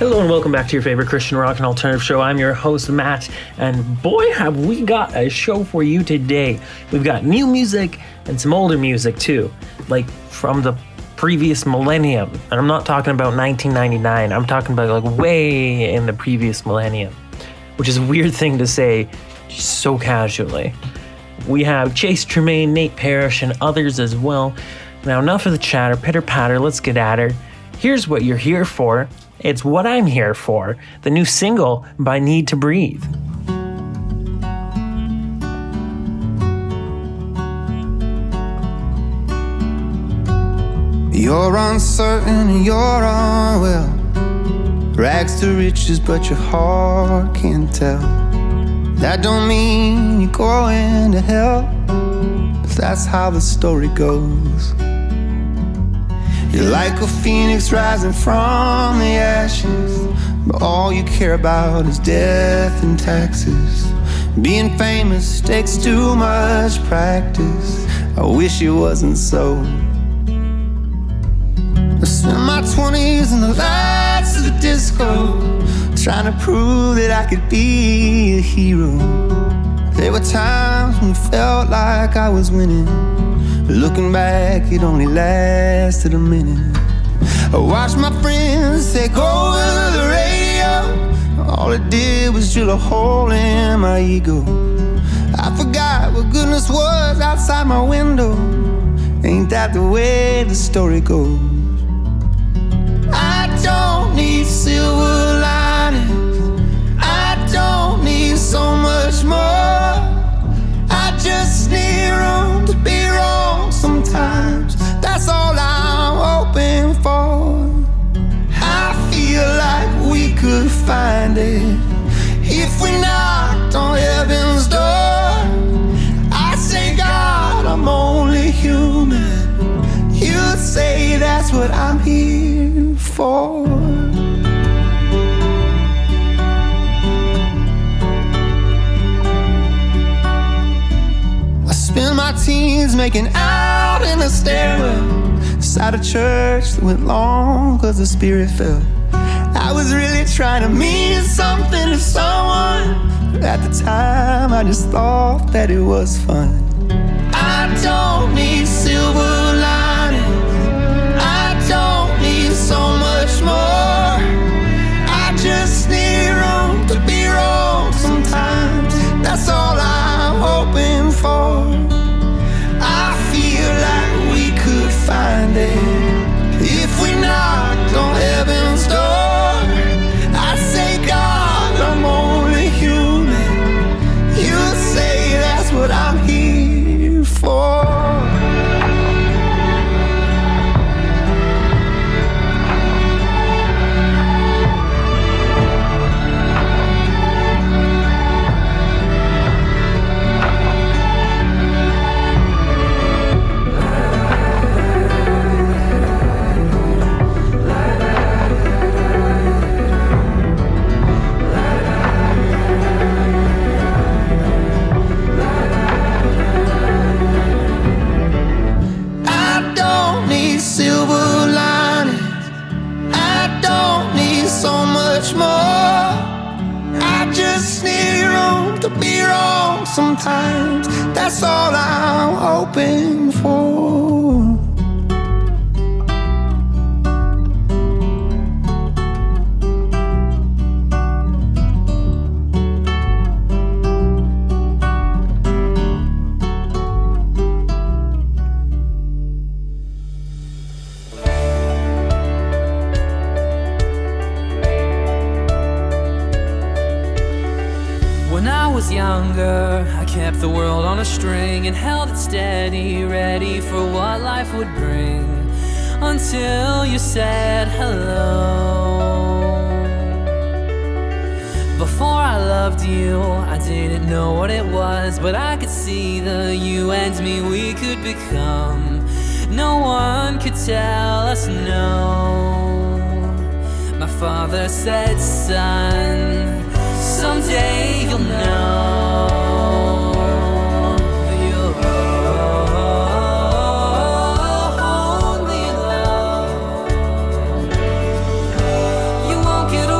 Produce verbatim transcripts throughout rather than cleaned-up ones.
Hello and welcome back to your favorite Christian rock and alternative show. I'm your host, Matt, and boy, have we got a show for you today. We've got new music and some older music too, like from the previous millennium. And I'm not talking about nineteen ninety-nine, I'm talking about like way in the previous millennium, which is a weird thing to say so casually. We have Chase Germain, Nate Parrish, and others as well. Now, enough of the chatter, pitter-patter, let's get at her. Here's what you're here for. It's What I'm Here For, the new single by Need to Breathe. You're uncertain, you're unwell. Rags to riches, but your heart can't tell. That don't mean you're going to hell, but that's how the story goes. You're like a phoenix rising from the ashes, but all you care about is death and taxes. Being famous takes too much practice. I wish it wasn't so. I spent my twenties in the lights of the disco, trying to prove that I could be a hero. There were times when it felt like I was winning. Looking back, it only lasted a minute. I watched my friends take over the radio. All it did was drill a hole in my ego. I forgot what goodness was outside my window. Ain't that the way the story goes? I don't need silver linings. I don't need so much more. I just need room to be wrong. Sometimes that's all I'm hoping for. I feel like we could find it if we knocked on heaven's door. I say, God, I'm only human. You'd say that's what I'm here for. I spend my teens making out in the stairwell, side of church that went long cause the spirit fell. I was really trying to mean something to someone, but at the time I just thought that it was fun. I don't need silver linings. I don't need so much more. I just need room to be wrong sometimes. That's all I'm hoping for. Find it if we knocked on heaven's door. I say, God, I'm only human. You say that's what I'm here for. Sometimes that's all I'm hoping for. I kept the world on a string and held it steady, ready for what life would bring, until you said hello. Before I loved you, I didn't know what it was, but I could see the you and me we could become. No one could tell us no. My father said, son, someday you'll know that you'll only love. You won't get away.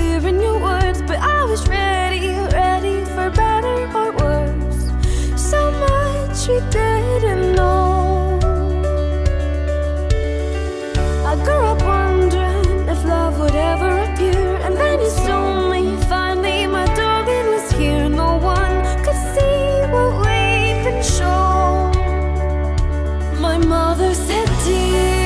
fear in your words, but I was ready, ready for better or worse. So much we didn't know. I grew up wondering if love would ever appear, and then you stole me. Finally, my darling was here. No one could see what we've been shown. My mother said, dear.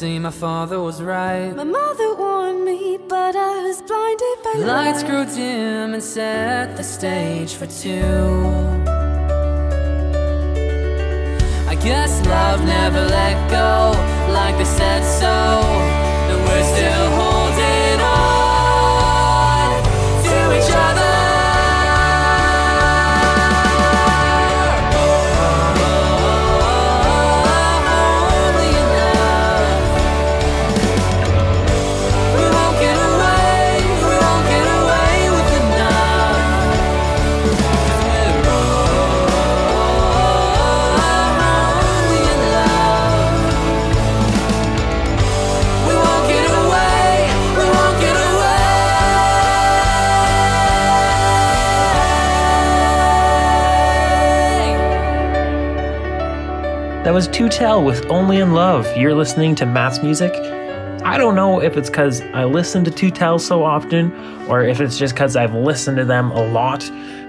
See, my father was right. My mother warned me, but I was blinded by light. Lights grew dim and set the stage for two. I guess love never let go, like they said so, and we're still holding on to each other. That was Two Tall with Only in Love. You're listening to Matt's Music. I don't know if it's because I listen to Two Tall so often, or if it's just because I've listened to them a lot.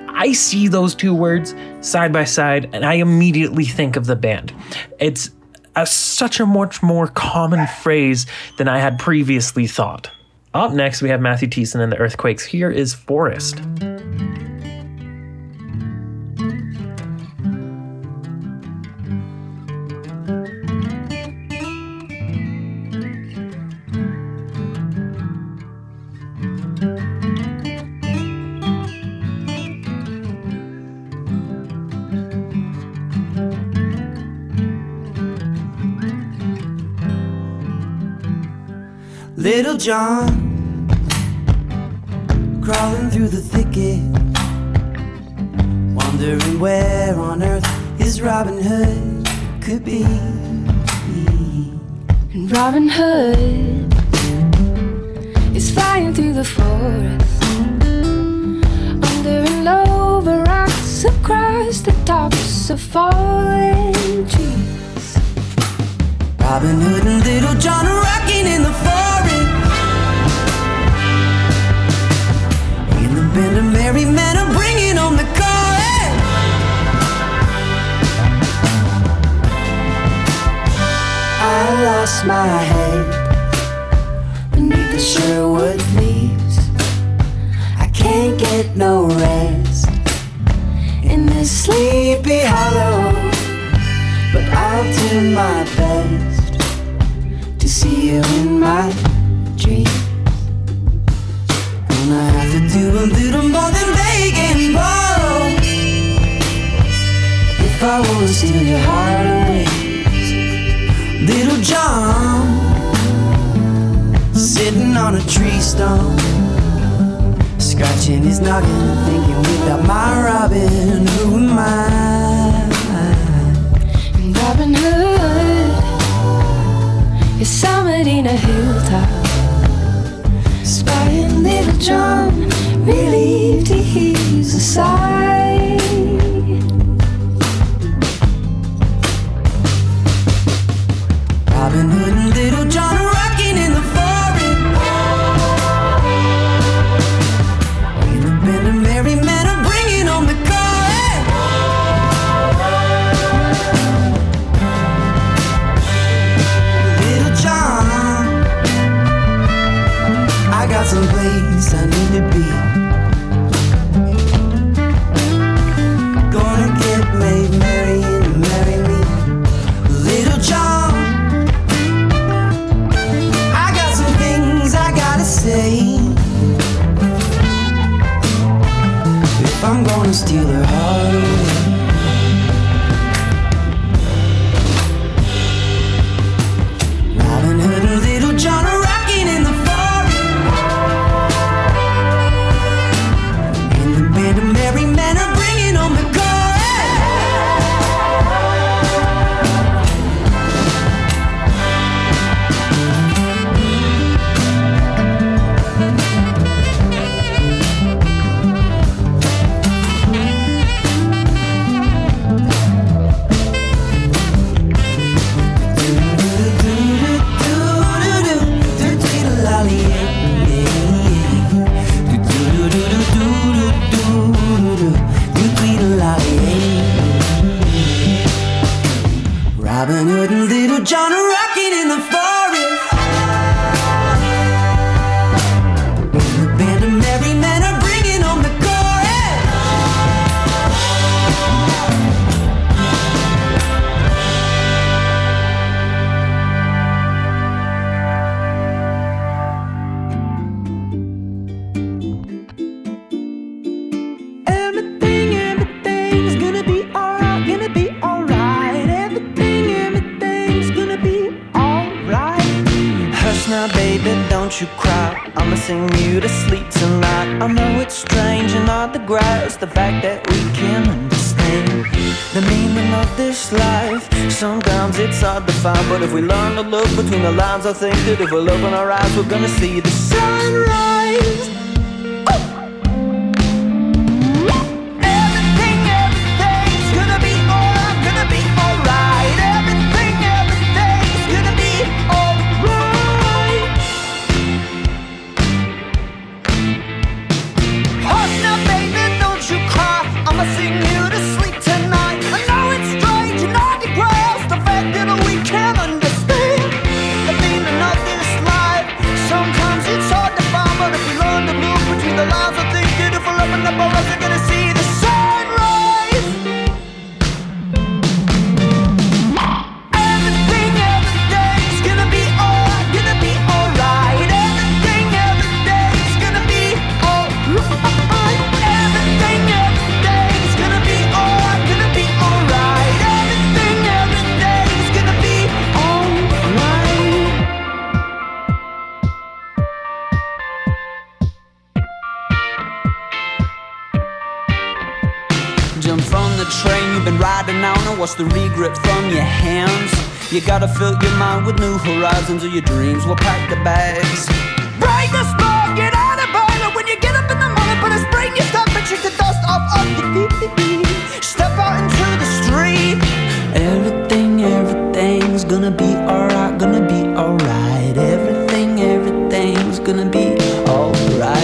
I see those two words side by side, and I immediately think of the band. It's a, such a much more common phrase than I had previously thought. Up next, we have Matthew Teeson and the Earthquakes. Here is Forest. Little John, crawling through the thicket, wondering where on earth his Robin Hood could be. And Robin Hood is flying through the forest, under and over rocks, across the tops of fallen trees. Robin Hood and Little John are rocking in the forest. And the merry men are bringing on the chorus. I lost my head beneath the Sherwood leaves. I can't get no rest in this sleepy hollow, but I'll do my best to see you in my dreams. I have to do a little more than they can borrow if I want to steal your heart away. Little John, sitting on a tree stump, scratching his noggin, thinking without my Robin, who am I? Robin Hood is summered in a hilltop, spying Little John, relieved he hears a sigh. Robin Robin Hood and Little John rocking in the forest. Peter Pan and Mary Men are bringing on the chorus. Little John, I got some place I need to be. Gonna get made merry and marry me, Little John. If I'm gonna steal her heart away. Robin Hood and Little John are rocking in the forest. And the band of merry men are bringing on the Robin Hood and Little John are rocking in the forest. And the band of merry men are bringing on the chorus. Everything, everything's gonna be alright, gonna be alright. Everything, now, baby, don't you cry. I'ma sing you to sleep tonight. I know it's strange and hard to grasp the fact that we can't understand the meaning of this life. Sometimes it's hard to find, but if we learn to look between the lines, I think that if we'll open our eyes, we're gonna see the sunrise. What's the regret from your hands? You gotta fill your mind with new horizons, or your dreams will pack the bags. Break the spark, get out of boiler. When you get up in the morning, put a spring in your step and shake the dust off of your feet. Step out into the street. Everything, everything's gonna be alright, gonna be alright. Everything, everything's gonna be alright.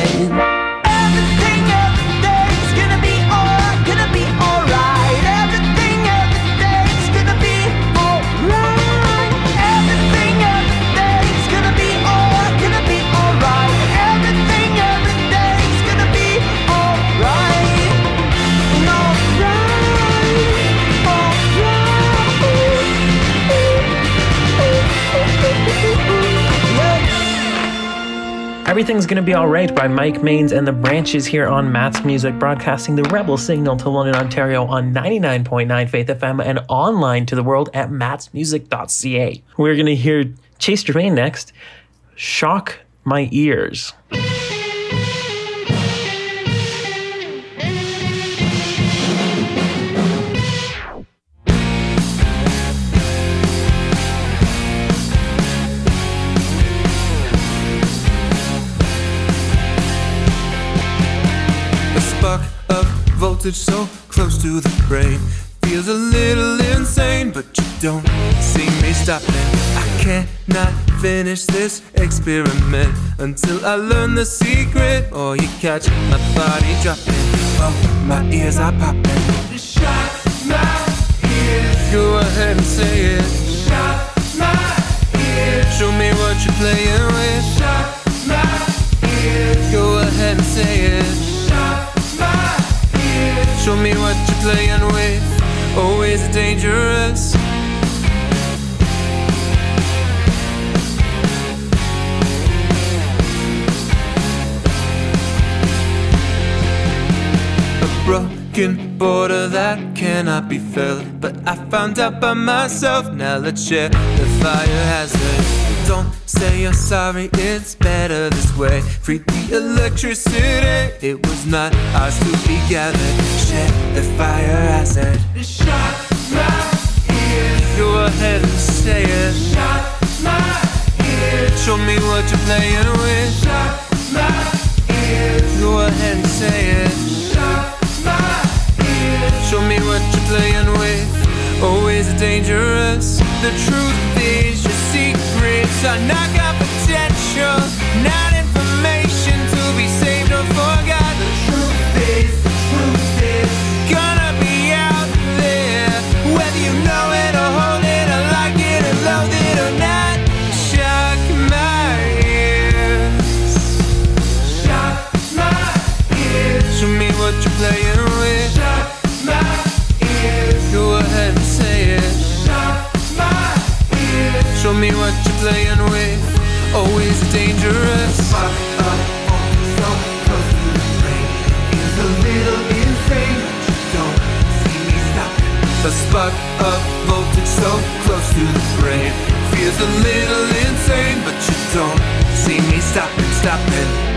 Everything's Gonna Be Alright by Mike Maines and the Branches here on Matt's Music, broadcasting the Rebel Signal to London, Ontario on ninety-nine point nine Faith F M and online to the world at mattsmusic dot c a. We're going to hear Chase Germain next, Shock My Ears. Voltage so close to the brain, feels a little insane, but you don't see me stopping. I cannot finish this experiment until I learn the secret, or you catch my body dropping. Oh, my ears are popping. Shut my ears. Go ahead and say it. Shut my ears. Show me what you're playing with. Shut my ears. Go ahead and say it. Shut my ears. Show me what you're playing with. Always dangerous. Broken border that cannot be filled, but I found out by myself. Now let's share the fire hazard. Don't say you're sorry, it's better this way. Free the electricity, it was not ours to be gathered. Share the fire hazard. Shut my ears. Go ahead and say it. Shut my ears. Show me what you're playing with. Shut my ears. Go ahead and say it. Shut show me what you're playing with. Always dangerous. The truth is your secrets are not confidential, not information to be saved or forgotten. The truth is, the truth is gonna be out there, whether you know it or hold it or like it or loathe it or not. Shock my ears. Shock my ears. Show me what you're playing with. Shock go ahead and say it. Shut my ears. Show me what you're playing with. Always dangerous. Fuck up on so close to the brain. It's a little insane. You don't see me stopping. The spark of voltage so close to the brain. Feels a little insane, but you don't see me stopping, stopping.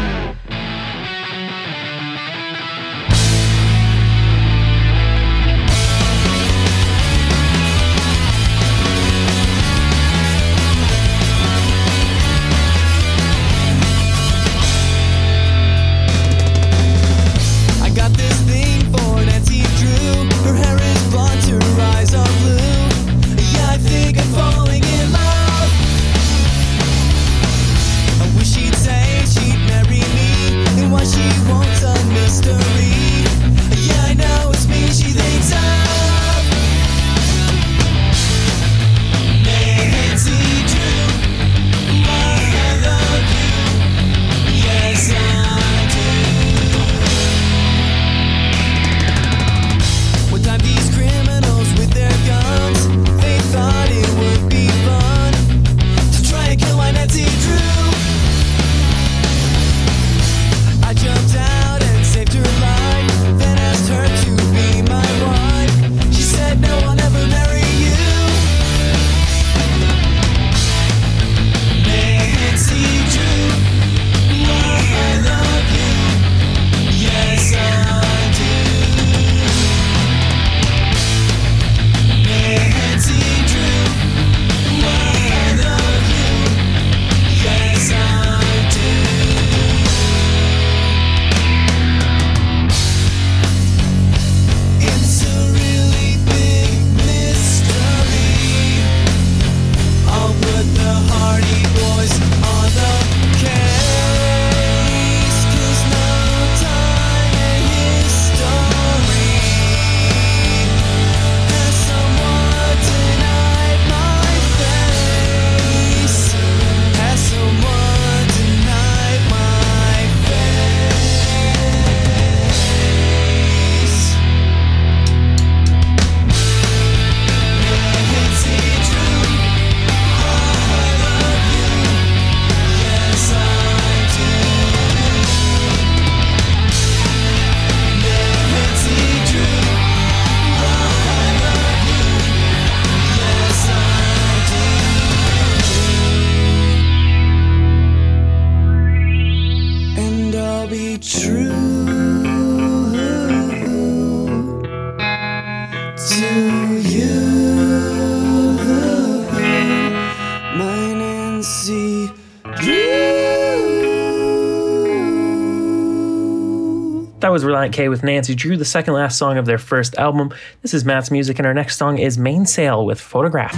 Relient K with Nancy Drew, the second last song of their first album. This is Matt's Music, and our next song is Mainsail with Photograph.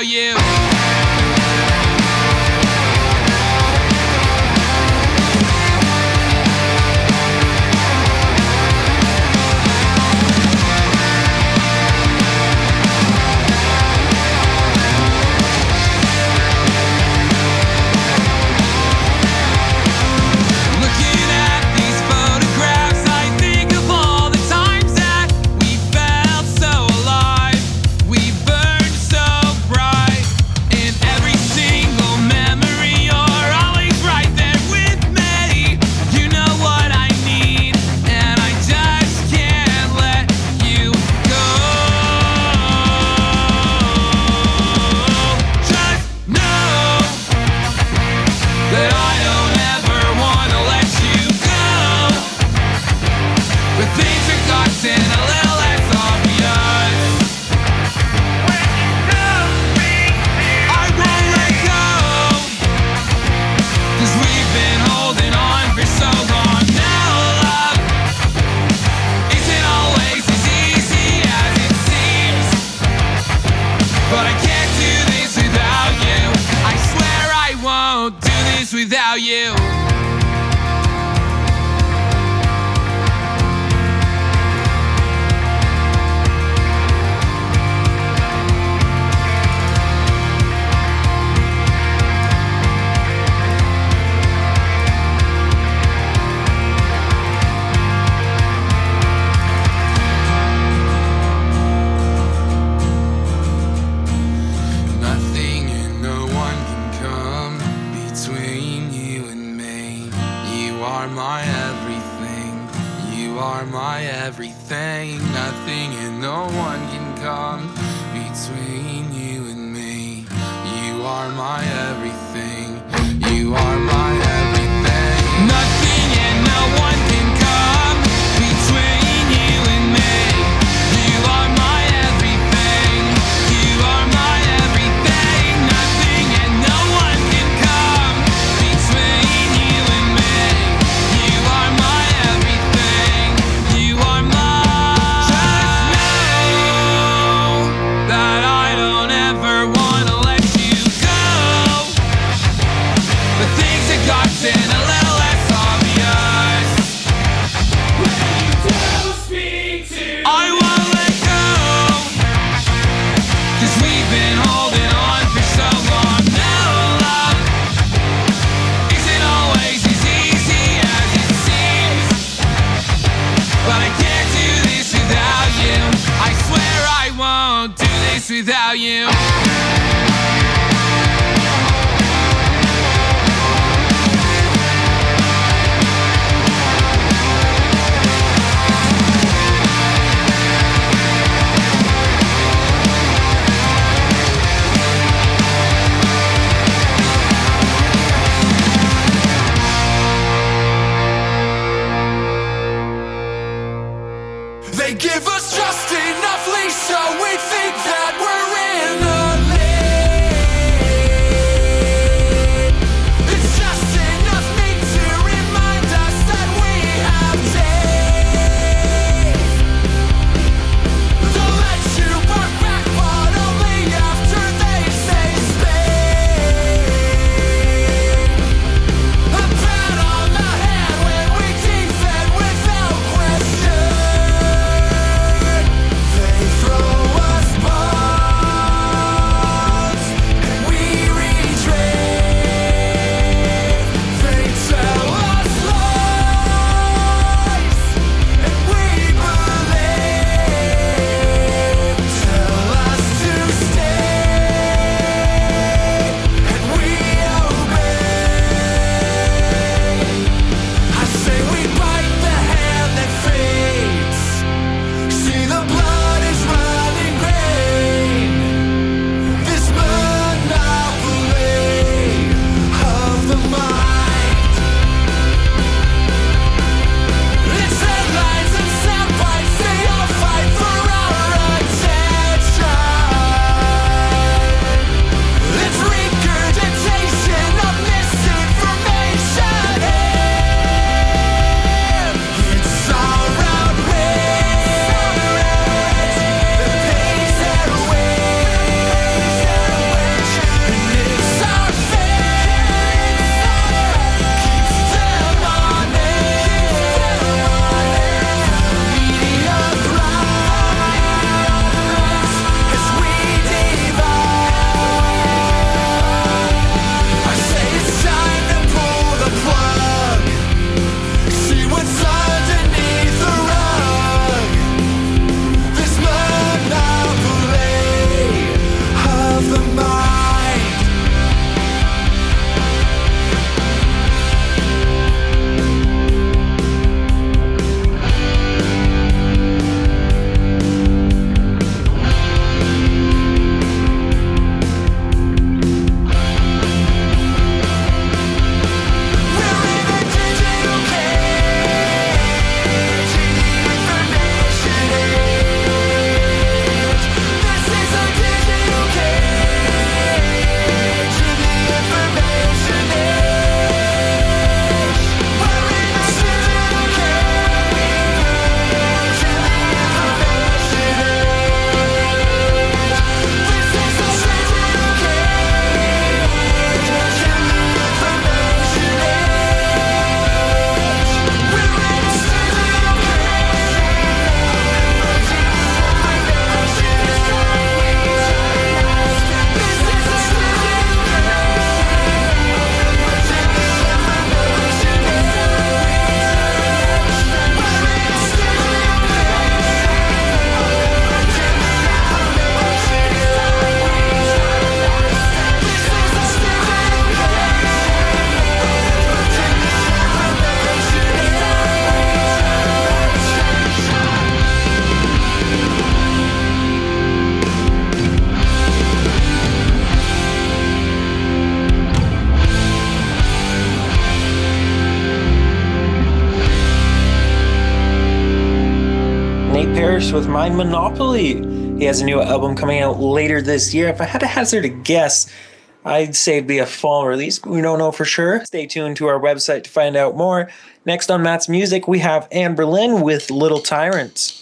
about you. Bye. course, with My Monopoly. He has a new album coming out later this year. If I had to hazard a guess, I'd say it'd be a fall release. We don't know for sure. Stay tuned to our website to find out more. Next on Matt's Music, we have Amberlynn with Little Tyrants.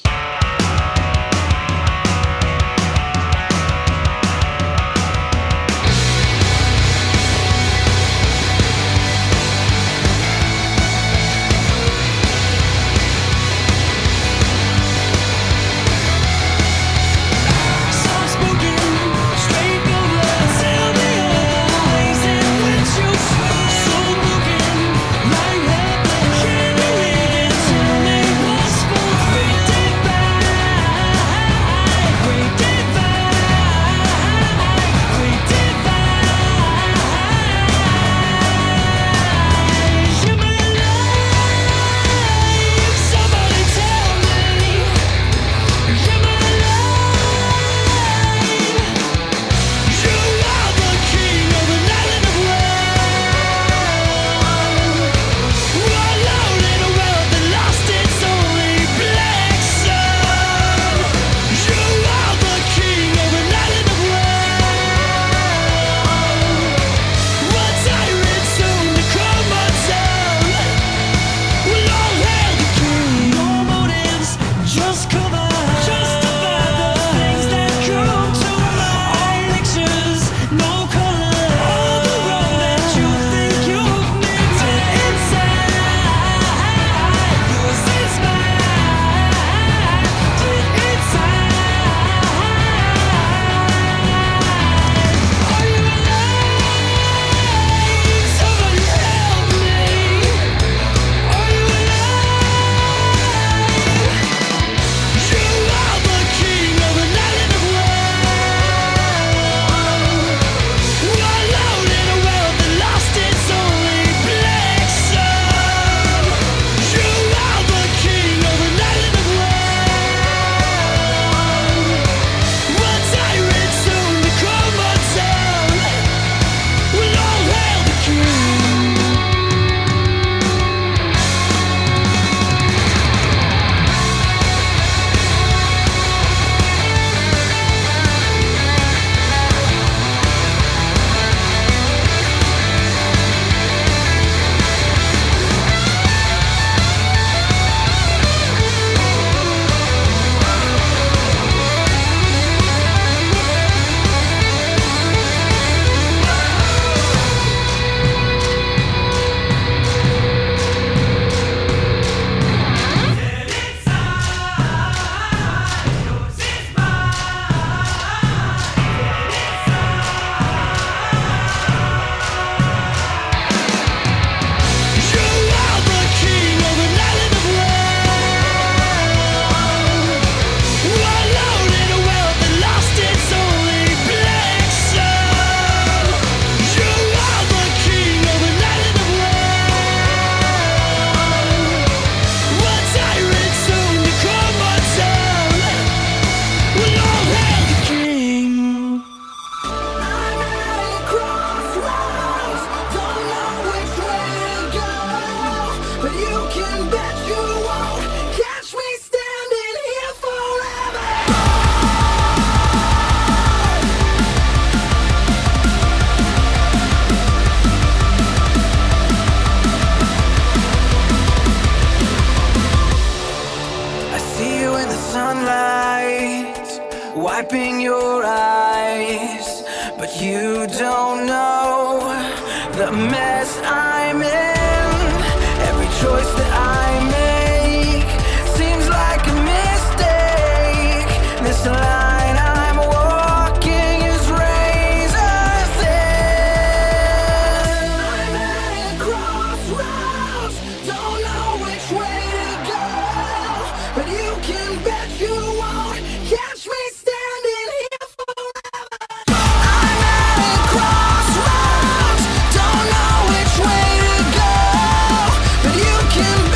Can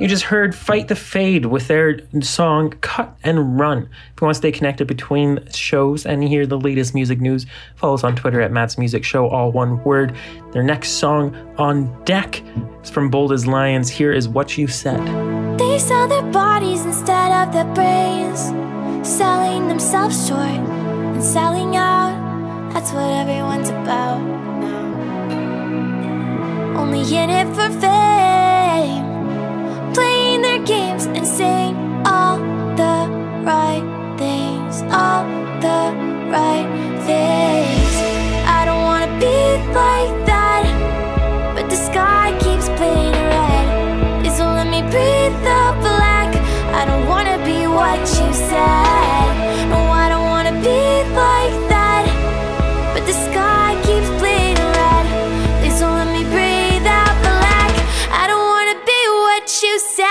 You just heard Fight the Fade with their song Cut and Run. If you want to stay connected between shows and hear the latest music news, follow us on Twitter at Matt's Music Show, all one word. Their next song, On Deck, is from Bold as Lions. Here is What You Said. They sell their bodies instead of their brains, selling themselves short and selling out. That's what everyone's about now. Only in it for fame, playing their games and saying all the right things, all the right things. I don't wanna be like that, but the sky keeps playing red. Please don't let me breathe the black. I don't wanna be what you said. No, I don't wanna be like that, but the sky keeps playing red. Please don't let me breathe out black. I don't wanna be what you said.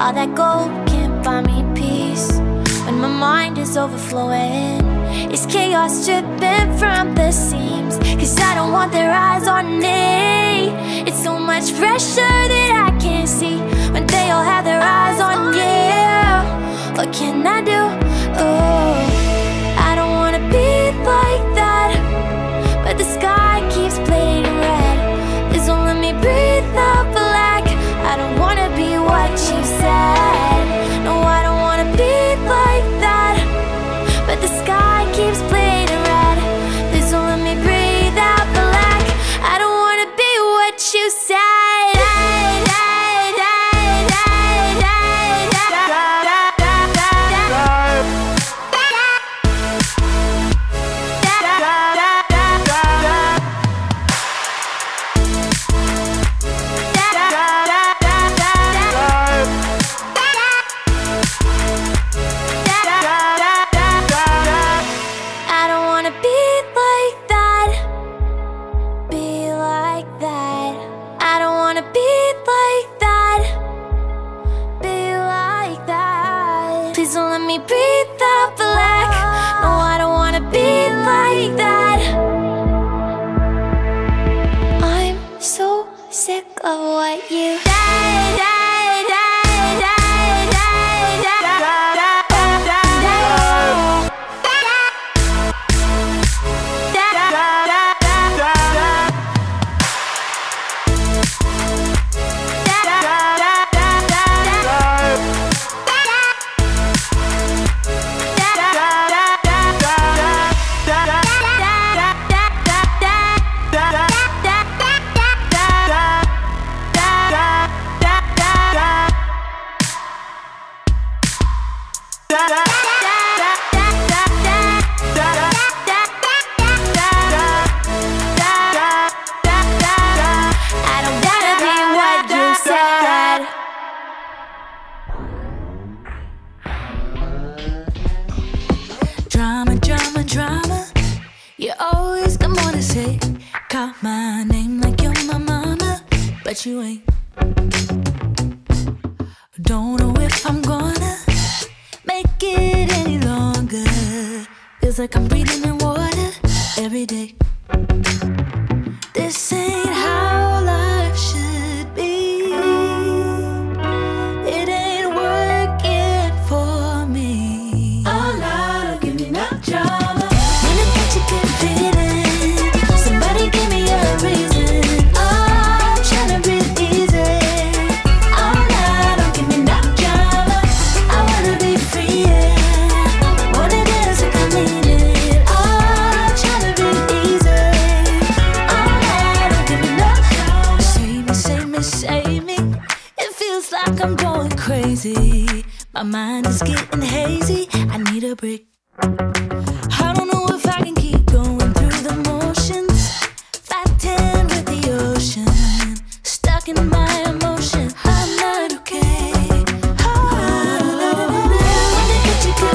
All that gold can't buy me peace. When my mind is overflowing, it's chaos dripping from the seams. Cause I don't want their eyes on me. It's so much pressure that I can't see when they all have their eyes on you. What can I do? Ooh. I don't wanna be like that, but the sky keeps playing red. Please don't let me breathe out black. I don't wanna be what you said. No, I don't wanna be like that, but the sky keeps playing red. Please don't let me breathe out black. I don't wanna be what you said. Get you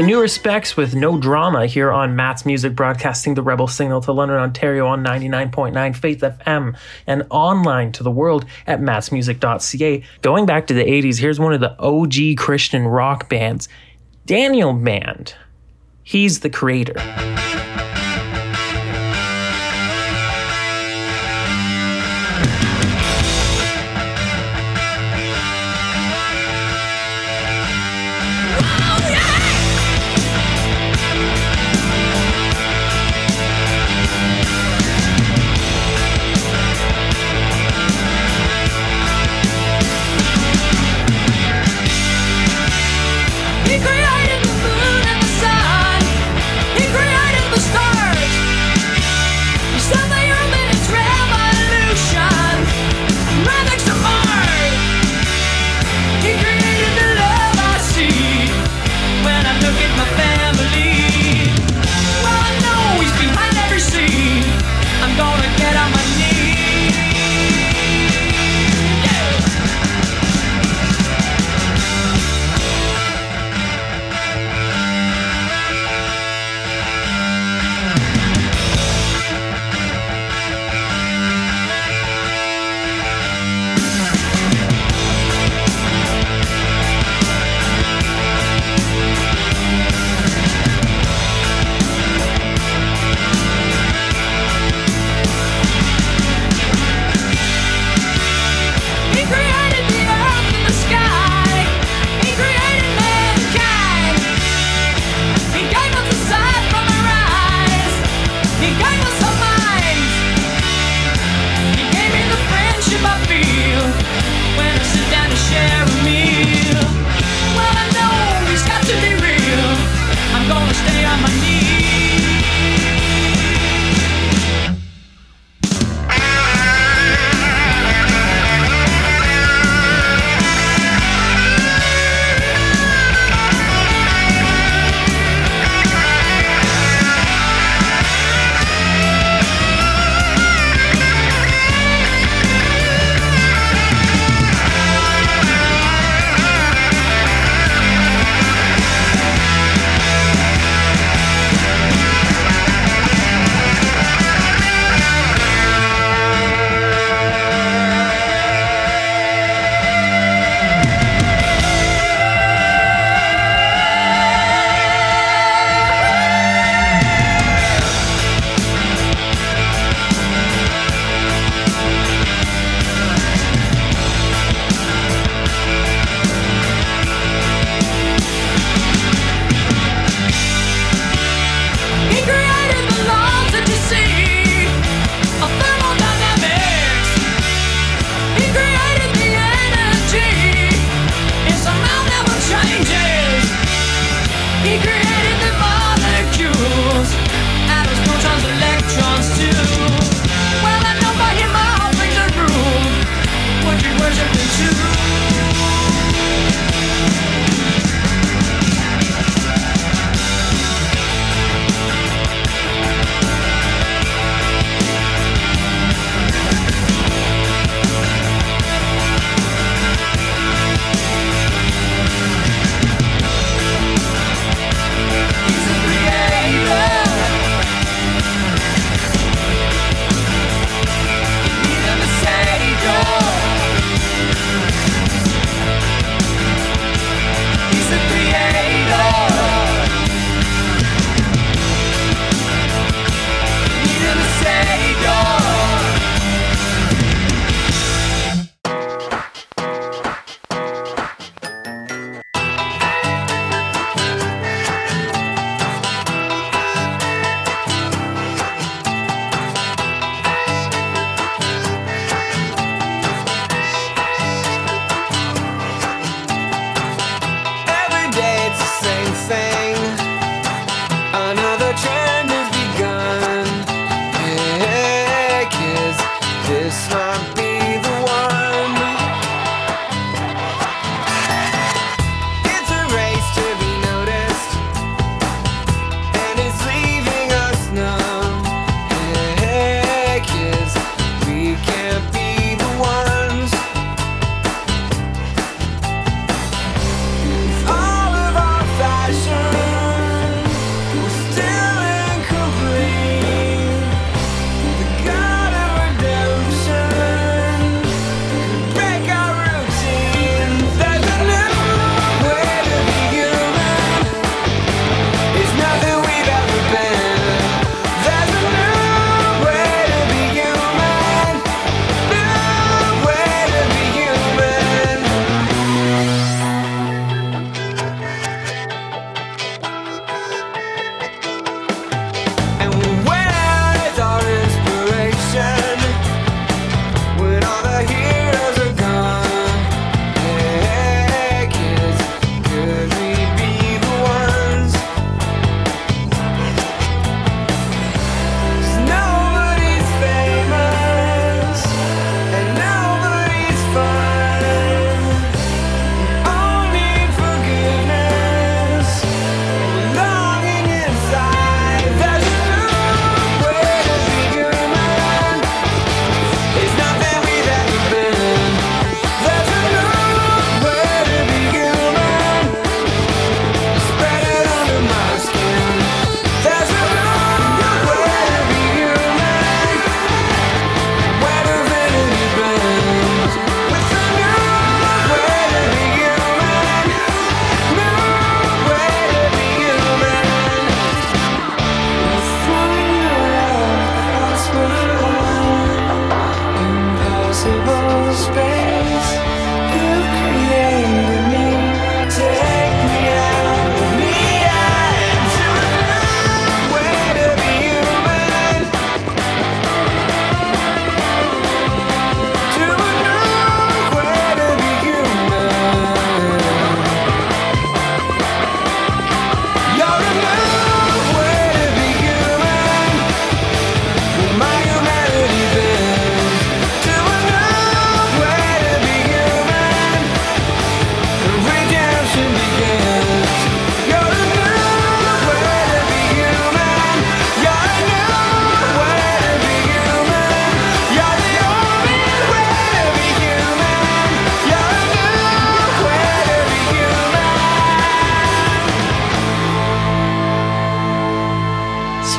The New Respects with No Drama here on Matt's Music, broadcasting the Rebel Signal to London, Ontario on ninety-nine point nine Faith F M and online to the world at mattsmusic dot c a. Going back to the eighties, here's one of the O G Christian rock bands, Daniel Band. He's the creator. He created the moon and the sun. He created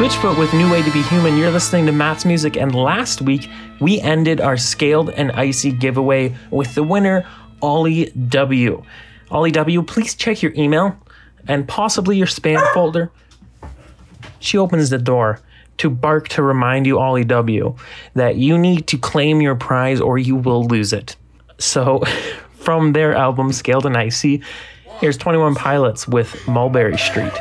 Switchfoot with New Way to Be Human. You're listening to Matt's Music, and last week we ended our Scaled and Icy giveaway with the winner, Ollie W. Ollie W, please check your email and possibly your spam folder. She opens the door to bark to remind you, Ollie W, that you need to claim your prize or you will lose it. So from their album Scaled and Icy, here's twenty-one Pilots with Mulberry Street.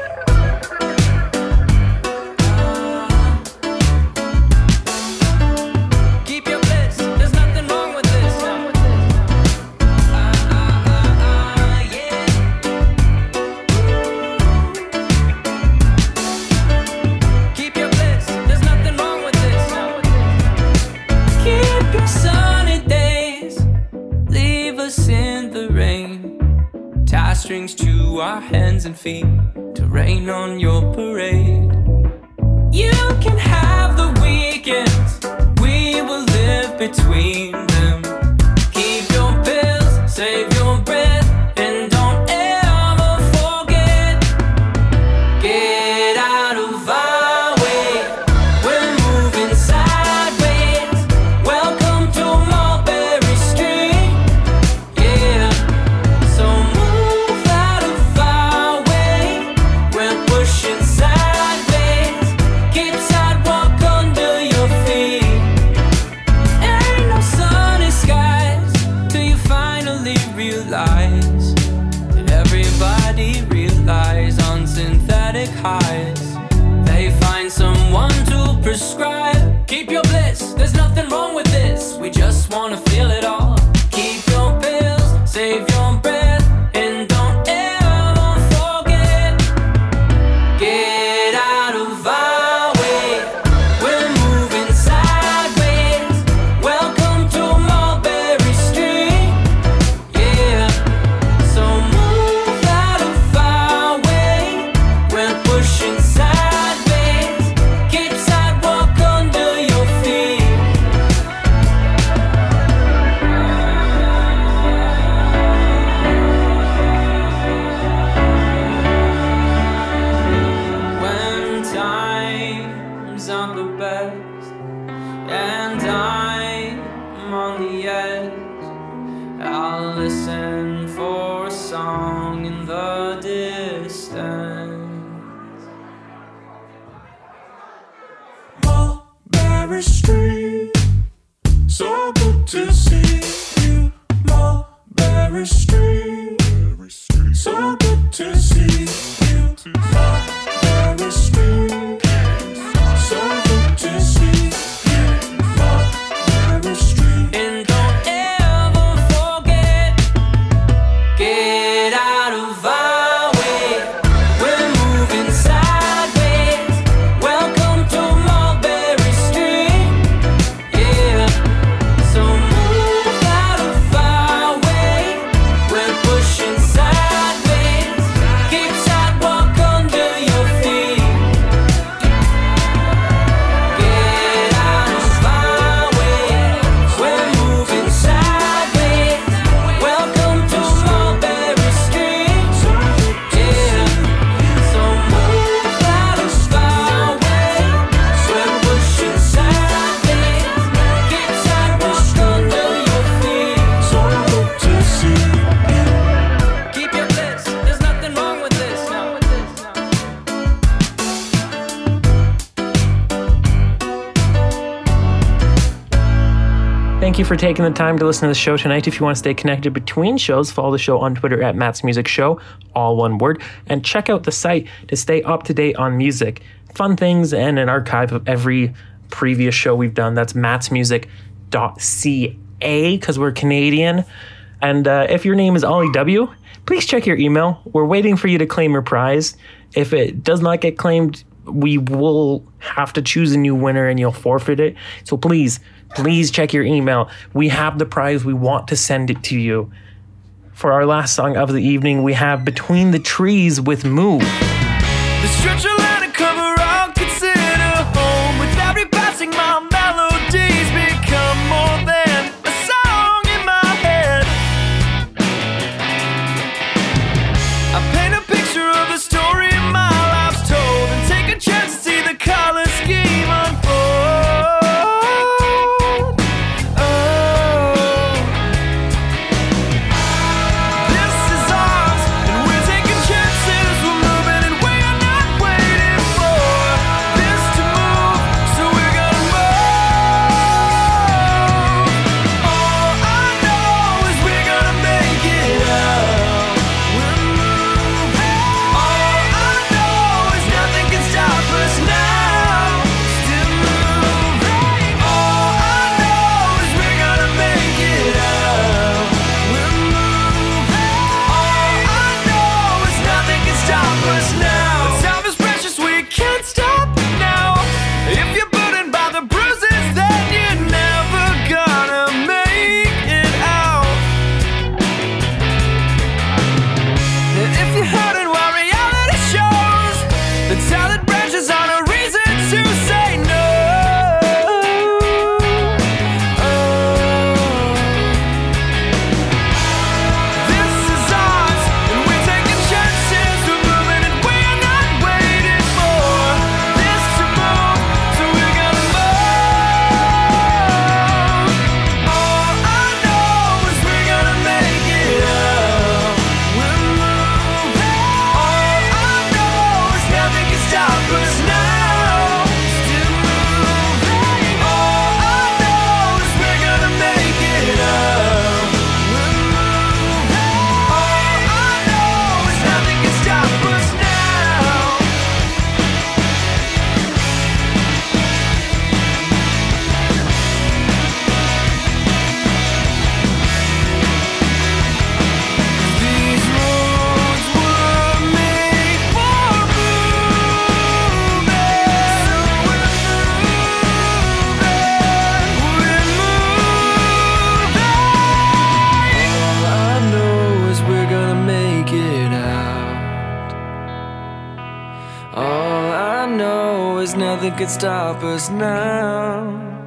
Our hands and feet to rain on your parade. You can have the weekends, we will live between them. Keep your bills, save your breath, and don't ever forget. Get out of our way, we're moving sideways. Welcome to Mulberry Street. Yeah, so highs, they find someone to prescribe. Keep your bliss, there's nothing wrong with this. We just wanna feel it all. Keep your pills, save your breath, and don't ever forget. Get out of our way, we're moving sideways. Welcome to Mulberry Street. Yeah, so move out of our way, we're pushing sideways, get sidewalk under your feet. When times aren't the best and I'm on the edge, I'll listen for a song in the distance. Mulberry Street, so good to see you. Mulberry Street, so good to see you. Mulberry Street, so good to see you. Mulberry Street. And don't ever forget. Get out of our way, we're moving sideways. Welcome to Mulberry Street. Yeah, so move out of our way, we're pushing sideways. Keep sidewalk under your feet. Get out of our way, we're moving sideways. Welcome to Mulberry Street. Yeah, so move out of our way, we're pushing sideways. Get sidewalk under your feet. So good to see you. Keep your bliss, there's nothing wrong with this. Thank you for taking the time to listen to the show tonight. If you want to stay connected between shows, follow the show on Twitter at Matt's Music Show, all one word, and check out the site to stay up to date on music, fun things, and an archive of every previous show we've done. That's mattsmusic dot c a because we're Canadian. And uh, if your name is Ollie W, please check your email. We're waiting for you to claim your prize. If it does not get claimed, we will have to choose a new winner and you'll forfeit it. So please, please check your email. We have the prize. We want to send it to you. For our last song of the evening, we have Between the Trees with Move. The stretch a line and cover all consider home. With every passing mile, melodies become more than a song in my head. I paint a picture of the story my life's told and take a chance to see the color. All I know is nothing could stop us now.